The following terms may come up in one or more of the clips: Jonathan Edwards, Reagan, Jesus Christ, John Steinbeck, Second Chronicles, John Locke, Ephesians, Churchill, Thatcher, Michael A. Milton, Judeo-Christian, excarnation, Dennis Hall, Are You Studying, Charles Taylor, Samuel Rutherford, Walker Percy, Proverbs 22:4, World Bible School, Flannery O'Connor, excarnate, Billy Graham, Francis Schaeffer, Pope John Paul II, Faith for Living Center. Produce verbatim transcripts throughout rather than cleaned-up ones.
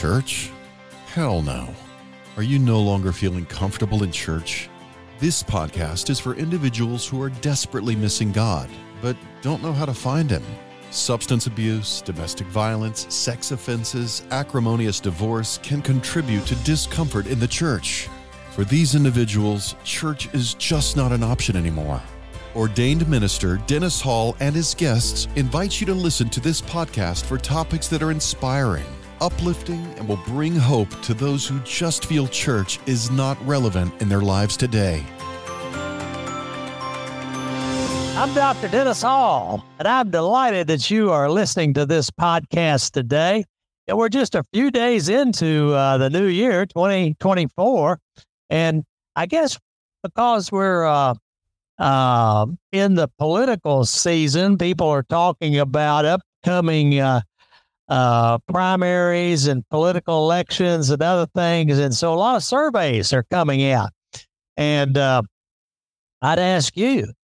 church? Hell no. Are you no longer feeling comfortable in church? This podcast is for individuals who are desperately missing God, but don't know how to find Him. Substance abuse, domestic violence, sex offenses, acrimonious divorce can contribute to discomfort in the church. For these individuals, church is just not an option anymore. Ordained minister Dennis Hall and his guests invite you to listen to this podcast for topics that are inspiring, uplifting, and will bring hope to those who just feel church is not relevant in their lives today. I'm Doctor Dennis Hall, and I'm delighted that you are listening to this podcast today. And we're just a few days into uh, the new year, twenty twenty-four, and I guess because we're uh, Uh, in the political season, people are talking about upcoming uh, uh, primaries and political elections and other things. And so a lot of surveys are coming out. And uh, I'd ask you,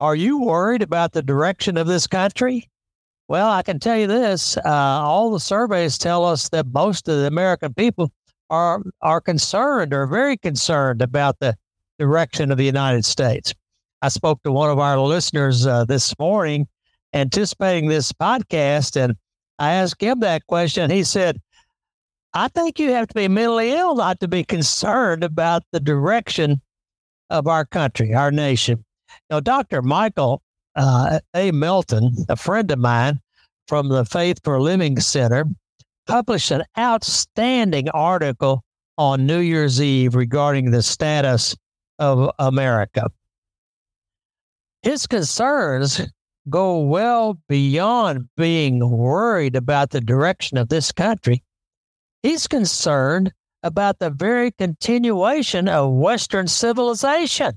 are you worried about the direction of this country? Well, I can tell you this. Uh, all the surveys tell us that most of the American people are, are concerned or very concerned about the direction of the United States. I spoke to one of our listeners uh, this morning anticipating this podcast, and I asked him that question. He said, I think you have to be mentally ill not to be concerned about the direction of our country, our nation. Now, Doctor Michael uh, A. Milton, a friend of mine from the Faith for Living Center, published an outstanding article on New Year's Eve regarding the status of America. His concerns go well beyond being worried about the direction of this country. He's concerned about the very continuation of Western civilization.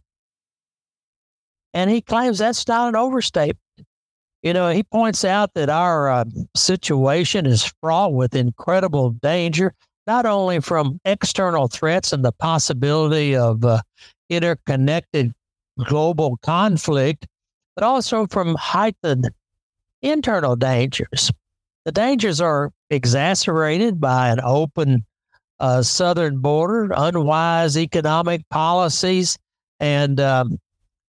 And he claims that's not an overstatement. You know, he points out that our uh, situation is fraught with incredible danger, not only from external threats and the possibility of uh, interconnected global conflict, but also from heightened internal dangers. The dangers are exacerbated by an open uh, southern border, unwise economic policies, and um,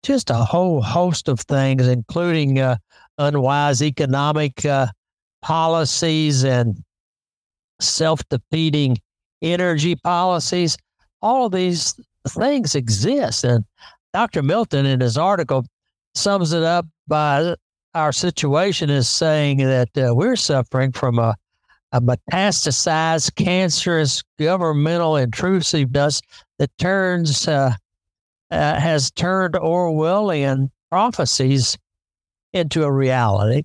just a whole host of things, including uh, unwise economic uh, policies and self-defeating energy policies. All of these things exist, and Doctor Milton, in his article, sums it up by our situation is saying that uh, we're suffering from a, a metastasized, cancerous, governmental intrusiveness that turns uh, uh, has turned Orwellian prophecies into a reality.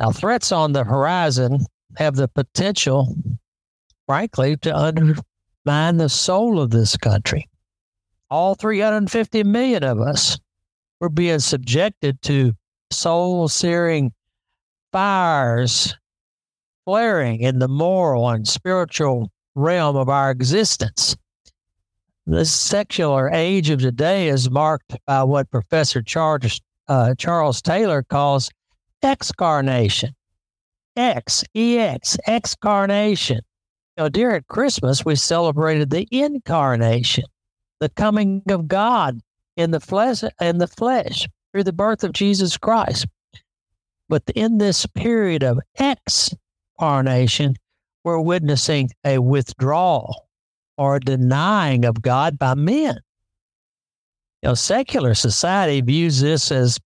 Now, threats on the horizon have the potential, frankly, to undermine the soul of this country. All three hundred fifty million of us were being subjected to soul-searing fires flaring in the moral and spiritual realm of our existence. This secular age of today is marked by what Professor Charles, uh, Charles Taylor calls excarnation. X, E X, excarnation. You know, during Christmas, we celebrated the incarnation, the coming of God in the flesh, in the flesh through the birth of Jesus Christ. But in this period of excarnation, we're witnessing a withdrawal or denying of God by men. You know, secular society views this as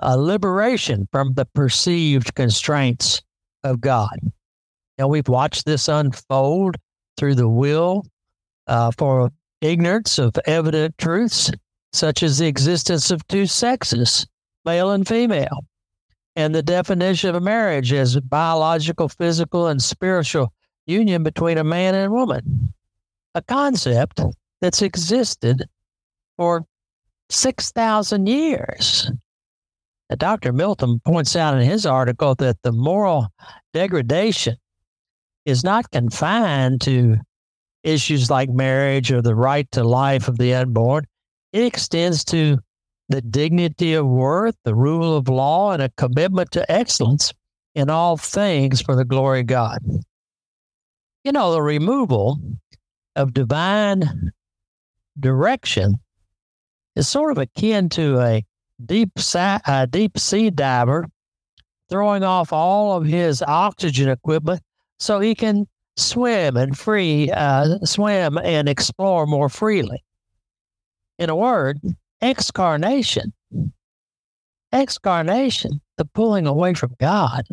a liberation from the perceived constraints of God. Now, we've watched this unfold through the will uh, for ignorance of evident truths, such as the existence of two sexes, male and female, and the definition of marriage as a biological, physical, and spiritual union between a man and a woman, a concept that's existed for six thousand years. Now, Doctor Milton points out in his article that the moral degradation is not confined to issues like marriage or the right to life of the unborn. It extends to the dignity of worth, the rule of law, and a commitment to excellence in all things for the glory of God. you know, the removal of divine direction is sort of akin to a deep, a deep sea diver throwing off all of his oxygen equipment so he can swim and free, uh, swim and explore more freely. In a word, excarnation, excarnation, the pulling away from God,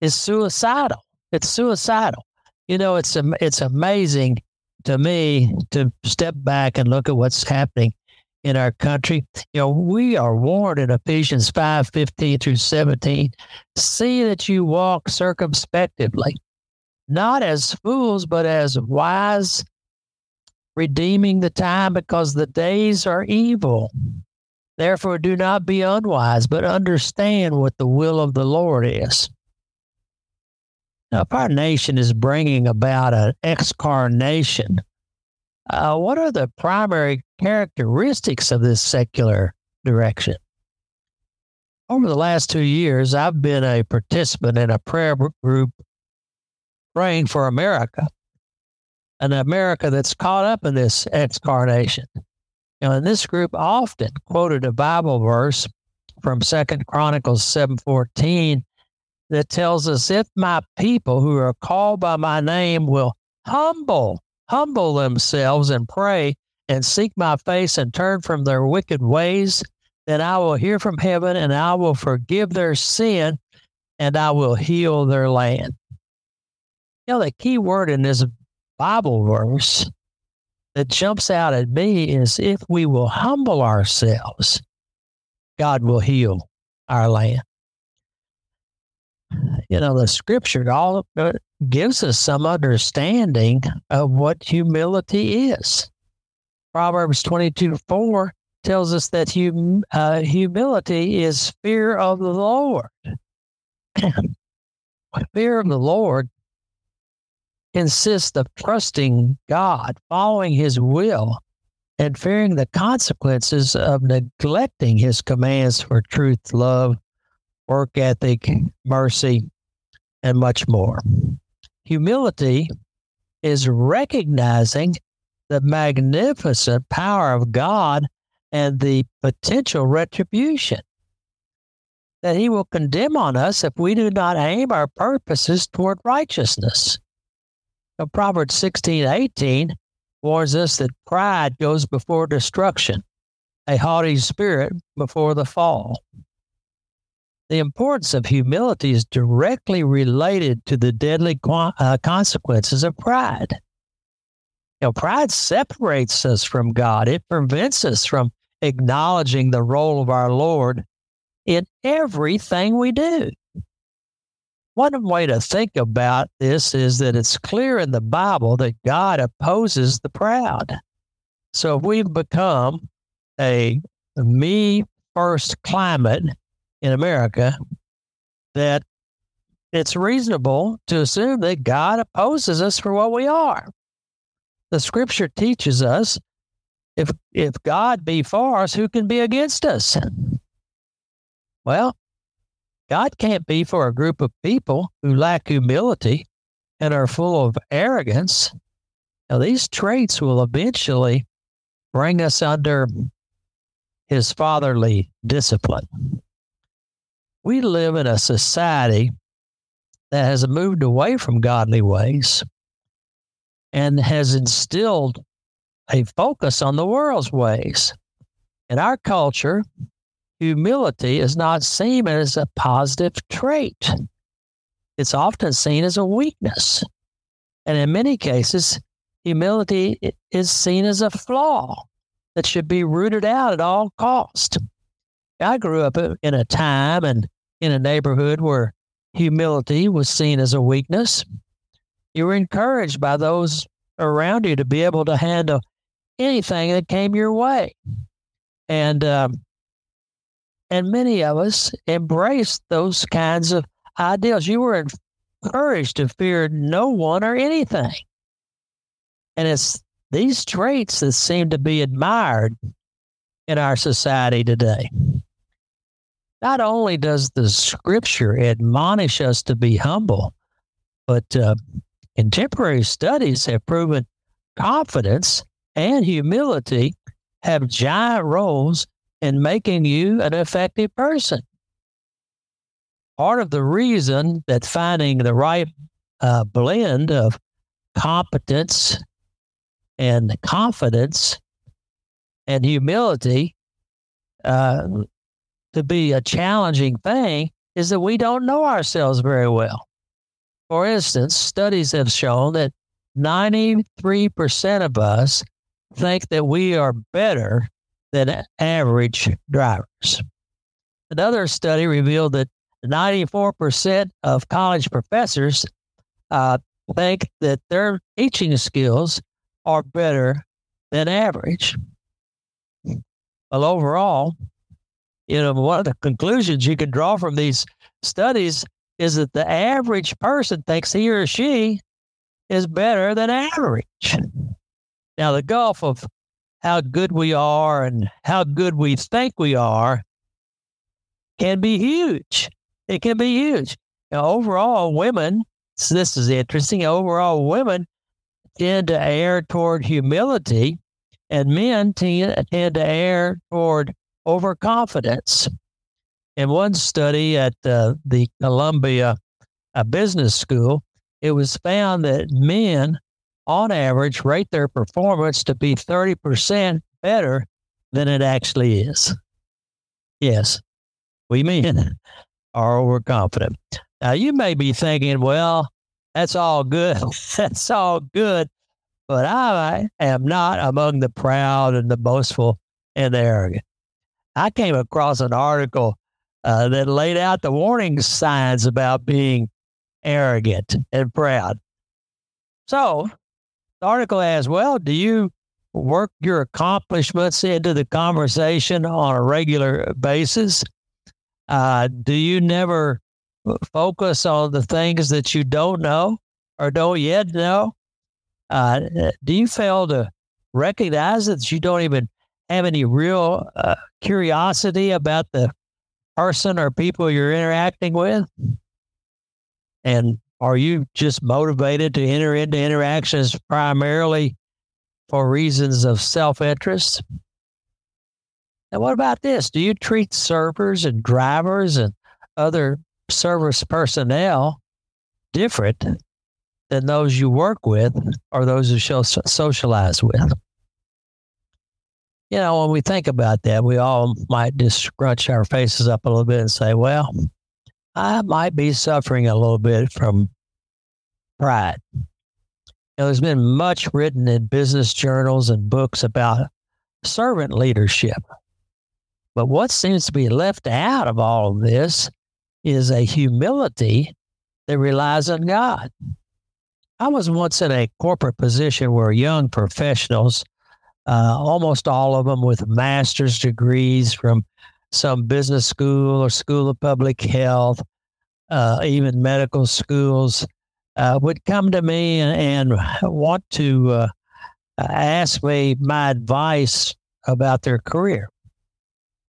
is suicidal. It's suicidal. You know, it's it's amazing to me to step back and look at what's happening in our country. You know, we are warned in Ephesians five fifteen through seventeen, see that you walk circumspectly, not as fools, but as wise, redeeming the time because the days are evil. Therefore, do not be unwise, but understand what the will of the Lord is. Now, if our nation is bringing about an excarnation, uh, what are the primary characteristics of this secular direction? Over the last two years, I've been a participant in a prayer group praying for America, an America that's caught up in this excarnation. You know, and this group often quoted a Bible verse from Second Chronicles seven fourteen that tells us, if my people who are called by my name will humble, humble themselves and pray and seek my face and turn from their wicked ways, then I will hear from heaven and I will forgive their sin and I will heal their land. You know, the key word in this Bible verse that jumps out at me is, if we will humble ourselves, God will heal our land. You know, the scripture all gives us some understanding of what humility is. Proverbs twenty-two four tells us that hum, uh, humility is fear of the Lord. Fear of the Lord consists of trusting God, following his will, and fearing the consequences of neglecting his commands for truth, love, work ethic, mercy, and much more. Humility is recognizing the magnificent power of God and the potential retribution that he will condemn on us if we do not aim our purposes toward righteousness. Proverbs sixteen eighteen warns us that pride goes before destruction, a haughty spirit before the fall. The importance of humility is directly related to the deadly qu- uh, consequences of pride. You know, pride separates us from God. It prevents us from acknowledging the role of our Lord in everything we do. One way to think about this is that it's clear in the Bible that God opposes the proud. So if we've become a me-first climate in America, that it's reasonable to assume that God opposes us for what we are. The scripture teaches us, if if God be for us, who can be against us? Well, God can't be for a group of people who lack humility and are full of arrogance. Now, these traits will eventually bring us under his fatherly discipline. We live in a society that has moved away from godly ways and has instilled a focus on the world's ways. In our culture, humility is not seen as a positive trait. It's often seen as a weakness. And in many cases, humility is seen as a flaw that should be rooted out at all cost. I grew up in a time and in a neighborhood where humility was seen as a weakness. You were encouraged by those around you to be able to handle anything that came your way. And, um, And many of us embraced those kinds of ideals. You were encouraged to fear no one or anything. And it's these traits that seem to be admired in our society today. Not only does the scripture admonish us to be humble, but uh, Contemporary studies have proven confidence and humility have giant roles in making you an effective person. Part of the reason that finding the right uh, blend of competence and confidence and humility uh, to be a challenging thing is that we don't know ourselves very well. For instance, studies have shown that ninety-three percent of us think that we are better than average drivers. Another study revealed that ninety-four percent of college professors uh, think that their teaching skills are better than average. Well, overall, you know, one of the conclusions you can draw from these studies is that the average person thinks he or she is better than average. Now, the gulf of how good we are and how good we think we are can be huge. It can be huge. Now, overall, women, so this is interesting, overall, women tend to err toward humility, and men tend, tend to err toward overconfidence. In one study at uh, the Columbia uh, Business School, it was found that men, on average, rate their performance to be thirty percent better than it actually is. Yes, we men are overconfident. Now, you may be thinking, well, that's all good. That's all good. But I am not among the proud and the boastful and the arrogant. I came across an article Uh, that laid out the warning signs about being arrogant and proud. So the article asks, well, do you work your accomplishments into the conversation on a regular basis? Uh, do you never focus on the things that you don't know or don't yet know? Uh, do you fail to recognize that you don't even have any real uh, curiosity about the person or people you're interacting with? And are you just motivated to enter into interactions primarily for reasons of self-interest? And what about this? Do you treat servers and drivers and other service personnel different than those you work with or those you socialize with? You know, when we think about that, we all might just scrunch our faces up a little bit and say, well, I might be suffering a little bit from pride. You know, there's been much written in business journals and books about servant leadership. But what seems to be left out of all of this is a humility that relies on God. I was once in a corporate position where young professionals, Uh, almost all of them with master's degrees from some business school or school of public health, uh, even medical schools, uh, would come to me and, and want to uh, ask me my advice about their career.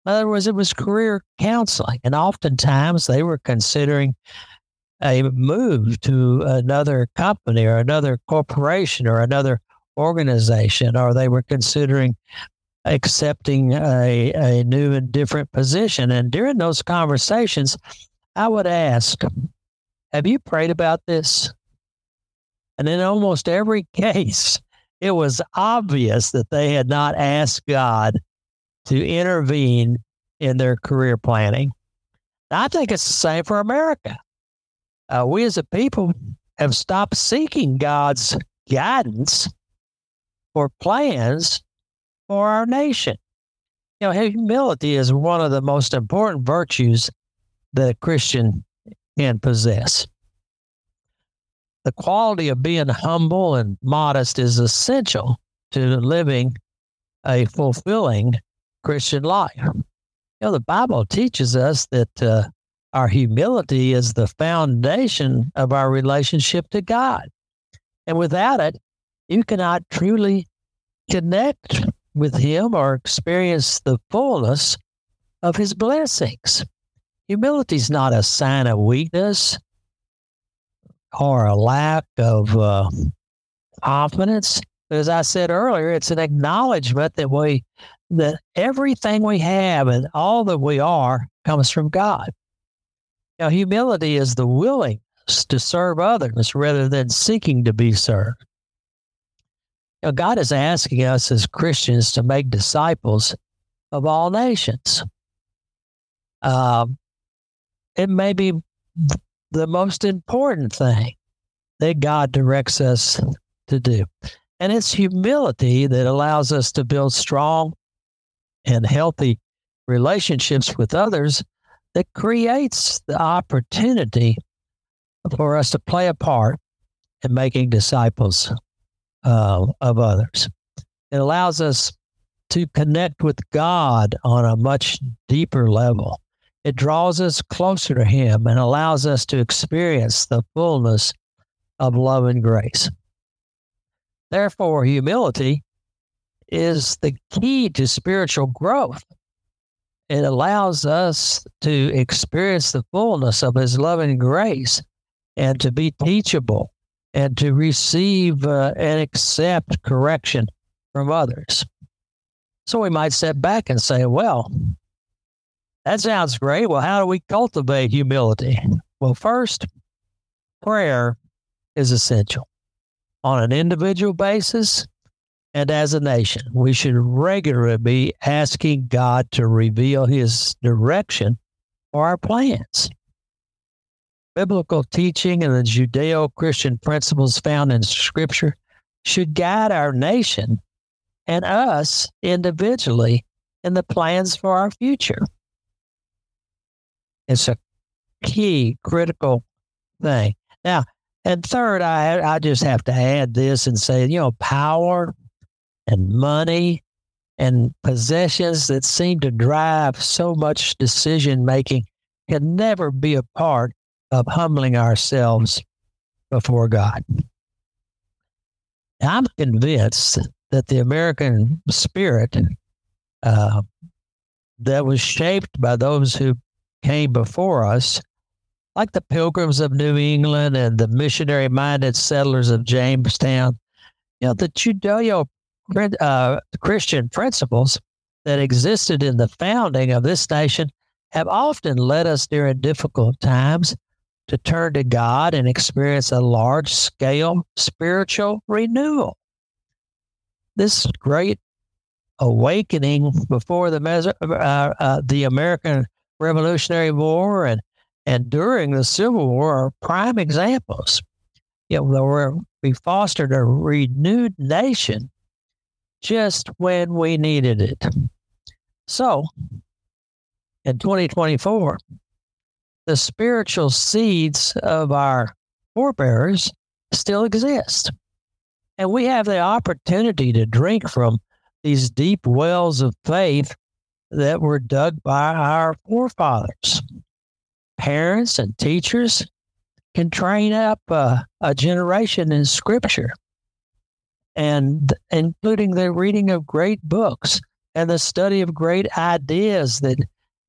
In other words, it was career counseling, and oftentimes they were considering a move to another company or another corporation or another organization, or they were considering accepting a, a new and different position. And during those conversations, I would ask, have you prayed about this? And in almost every case, it was obvious that they had not asked God to intervene in their career planning. And I think it's the same for America. Uh, we as a people have stopped seeking God's guidance or plans for our nation. You know, humility is one of the most important virtues that a Christian can possess. The quality of being humble and modest is essential to living a fulfilling Christian life. You know, the Bible teaches us that uh, our humility is the foundation of our relationship to God. And without it, you cannot truly connect with Him or experience the fullness of His blessings. Humility is not a sign of weakness. or a lack of uh, confidence. As I said earlier, it's an acknowledgement that we, that everything we have and all that we are comes from God. Now, humility is the willingness to serve others rather than seeking to be served. Now, God is asking us as Christians to make disciples of all nations. Um, it may be the most important thing that God directs us to do. And it's humility that allows us to build strong and healthy relationships with others that creates the opportunity for us to play a part in making disciples uh, of others. It allows us to connect with God on a much deeper level. It draws us closer to Him and allows us to experience the fullness of love and grace. Therefore, humility is the key to spiritual growth. It allows us to experience the fullness of His love and grace and to be teachable and to receive uh, and accept correction from others. So we might step back and say, well, that sounds great. Well, how do we cultivate humility? Well, first, prayer is essential. On an individual basis and as a nation, we should regularly be asking God to reveal His direction for our plans. Biblical teaching and the Judeo-Christian principles found in Scripture should guide our nation and us individually in the plans for our future. It's a key, critical thing. Now, and third, I I just have to add this and say, you know, power and money and possessions that seem to drive so much decision-making can never be a part of humbling ourselves before God. I'm convinced that the American spirit uh, that was shaped by those who came before us, like the Pilgrims of New England and the missionary-minded settlers of Jamestown, you know, the Judeo-Christian principles that existed in the founding of this nation have often led us during difficult times to turn to God and experience a large-scale spiritual renewal. This great awakening before the uh, uh, the American Revolutionary War and And during the Civil War are prime examples. You know, where we fostered a renewed nation just when we needed it. So, in twenty twenty-four, the spiritual seeds of our forebears still exist. And we have the opportunity to drink from these deep wells of faith that were dug by our forefathers. Parents and teachers can train up uh, a generation in Scripture, and including the reading of great books and the study of great ideas that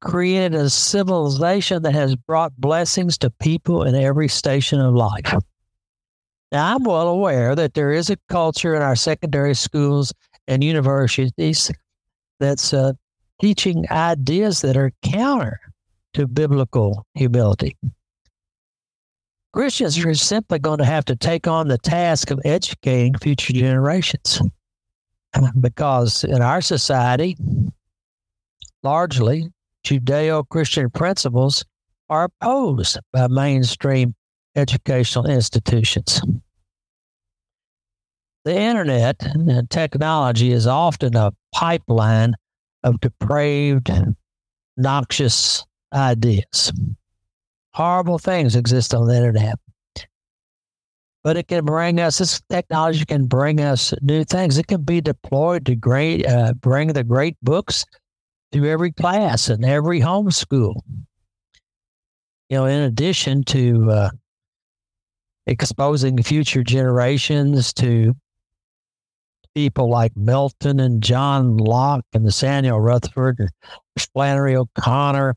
created a civilization that has brought blessings to people in every station of life. Now, I'm well aware that there is a culture in our secondary schools and universities that's uh, teaching ideas that are counter to biblical humility. Christians are simply going to have to take on the task of educating future generations, because in our society, largely Judeo-Christian principles are opposed by mainstream educational institutions. The internet and technology is often a pipeline of depraved, noxious ideas. Horrible things exist on the internet, but it can bring us, this technology can bring us new things. It can be deployed to great, uh, bring the great books to every class and every homeschool. You know, in addition to uh, exposing future generations to people like Milton and John Locke and the Samuel Rutherford and Flannery O'Connor,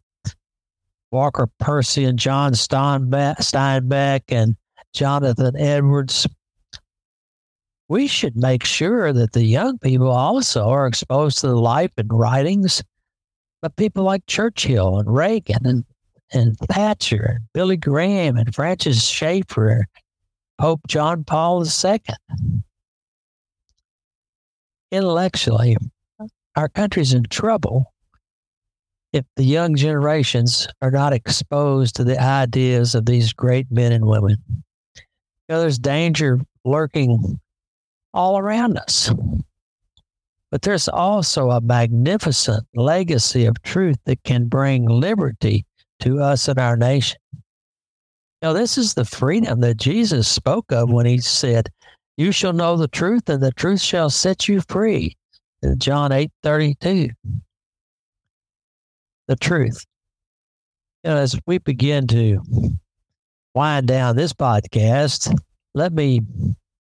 Walker Percy and John Steinbeck, Steinbeck and Jonathan Edwards. We should make sure that the young people also are exposed to the life and writings of people like Churchill and Reagan and, and Thatcher and Billy Graham and Francis Schaeffer and Pope John Paul the Second. Intellectually, our country's in trouble if the young generations are not exposed to the ideas of these great men and women. You know, there's danger lurking all around us, but there's also a magnificent legacy of truth that can bring liberty to us and our nation. Now, this is the freedom that Jesus spoke of when he said, "You shall know the truth, and the truth shall set you free." In John eight thirty-two. The truth. You know, as we begin to wind down this podcast, let me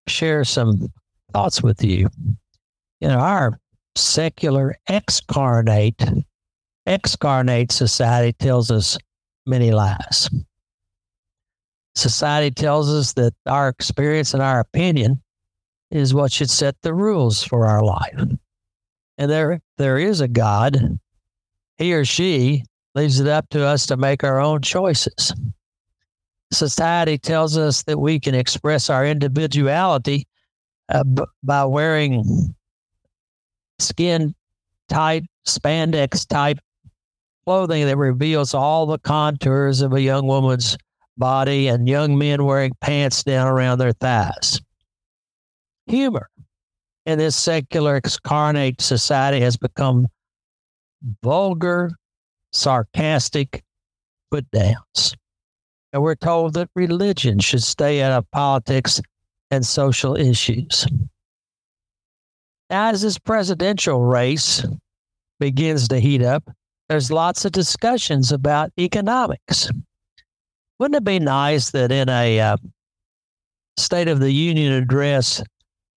share some thoughts with you. You know, our secular excarnate, excarnate society tells us many lies. Society tells us that our experience and our opinion is what should set the rules for our life. And there, there is a God. He or she leaves it up to us to make our own choices. Society tells us that we can express our individuality uh, b- by wearing skin-tight, spandex-type clothing that reveals all the contours of a young woman's body, and young men wearing pants down around their thighs. Humor in this secular excarnate society has become vulgar, sarcastic put downs. And we're told that religion should stay out of politics and social issues. As this presidential race begins to heat up, there's lots of discussions about economics. Wouldn't it be nice that in a uh, State of the Union address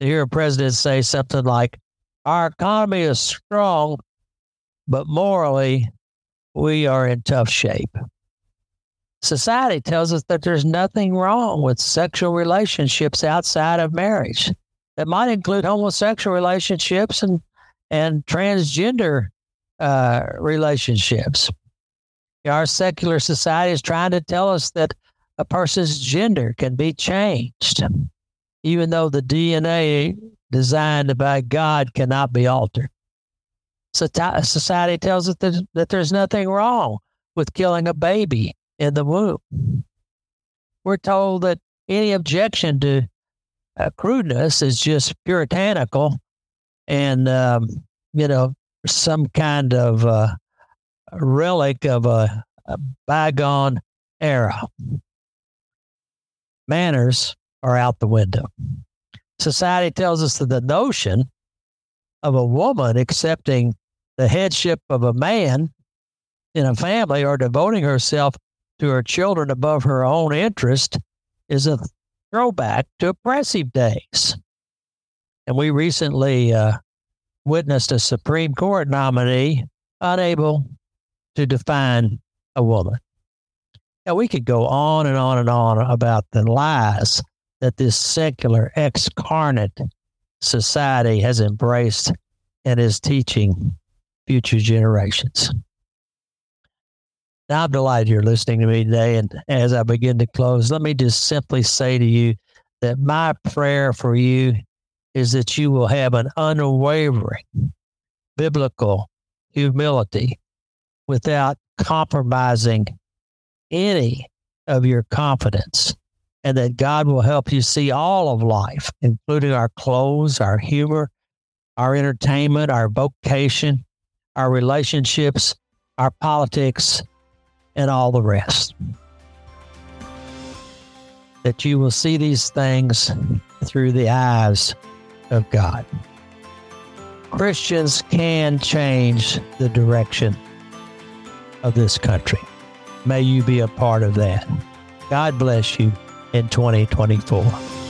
to hear a president say something like, "Our economy is strong, but morally we are in tough shape"? Society tells us that there's nothing wrong with sexual relationships outside of marriage. That might include homosexual relationships and, and transgender uh, relationships. Our secular society is trying to tell us that a person's gender can be changed, even though the D N A designed by God cannot be altered. So t- society tells us that, that there's nothing wrong with killing a baby in the womb. We're told that any objection to uh, crudeness is just puritanical and, um, you know, some kind of... Uh, relic of a, a bygone era. Manners are out the window. Society tells us that the notion of a woman accepting the headship of a man in a family or devoting herself to her children above her own interest is a throwback to oppressive days. And we recently uh, witnessed a Supreme Court nominee unable to define a woman. Now, we could go on and on and on about the lies that this secular excarnate society has embraced and is teaching future generations. Now, I'm delighted you're listening to me today, and as I begin to close, let me just simply say to you that my prayer for you is that you will have an unwavering biblical humility without compromising any of your confidence, and that God will help you see all of life, including our clothes, our humor, our entertainment, our vocation, our relationships, our politics, and all the rest. That you will see these things through the eyes of God. Christians can change the direction of this country. May you be a part of that. God bless you in twenty twenty-four.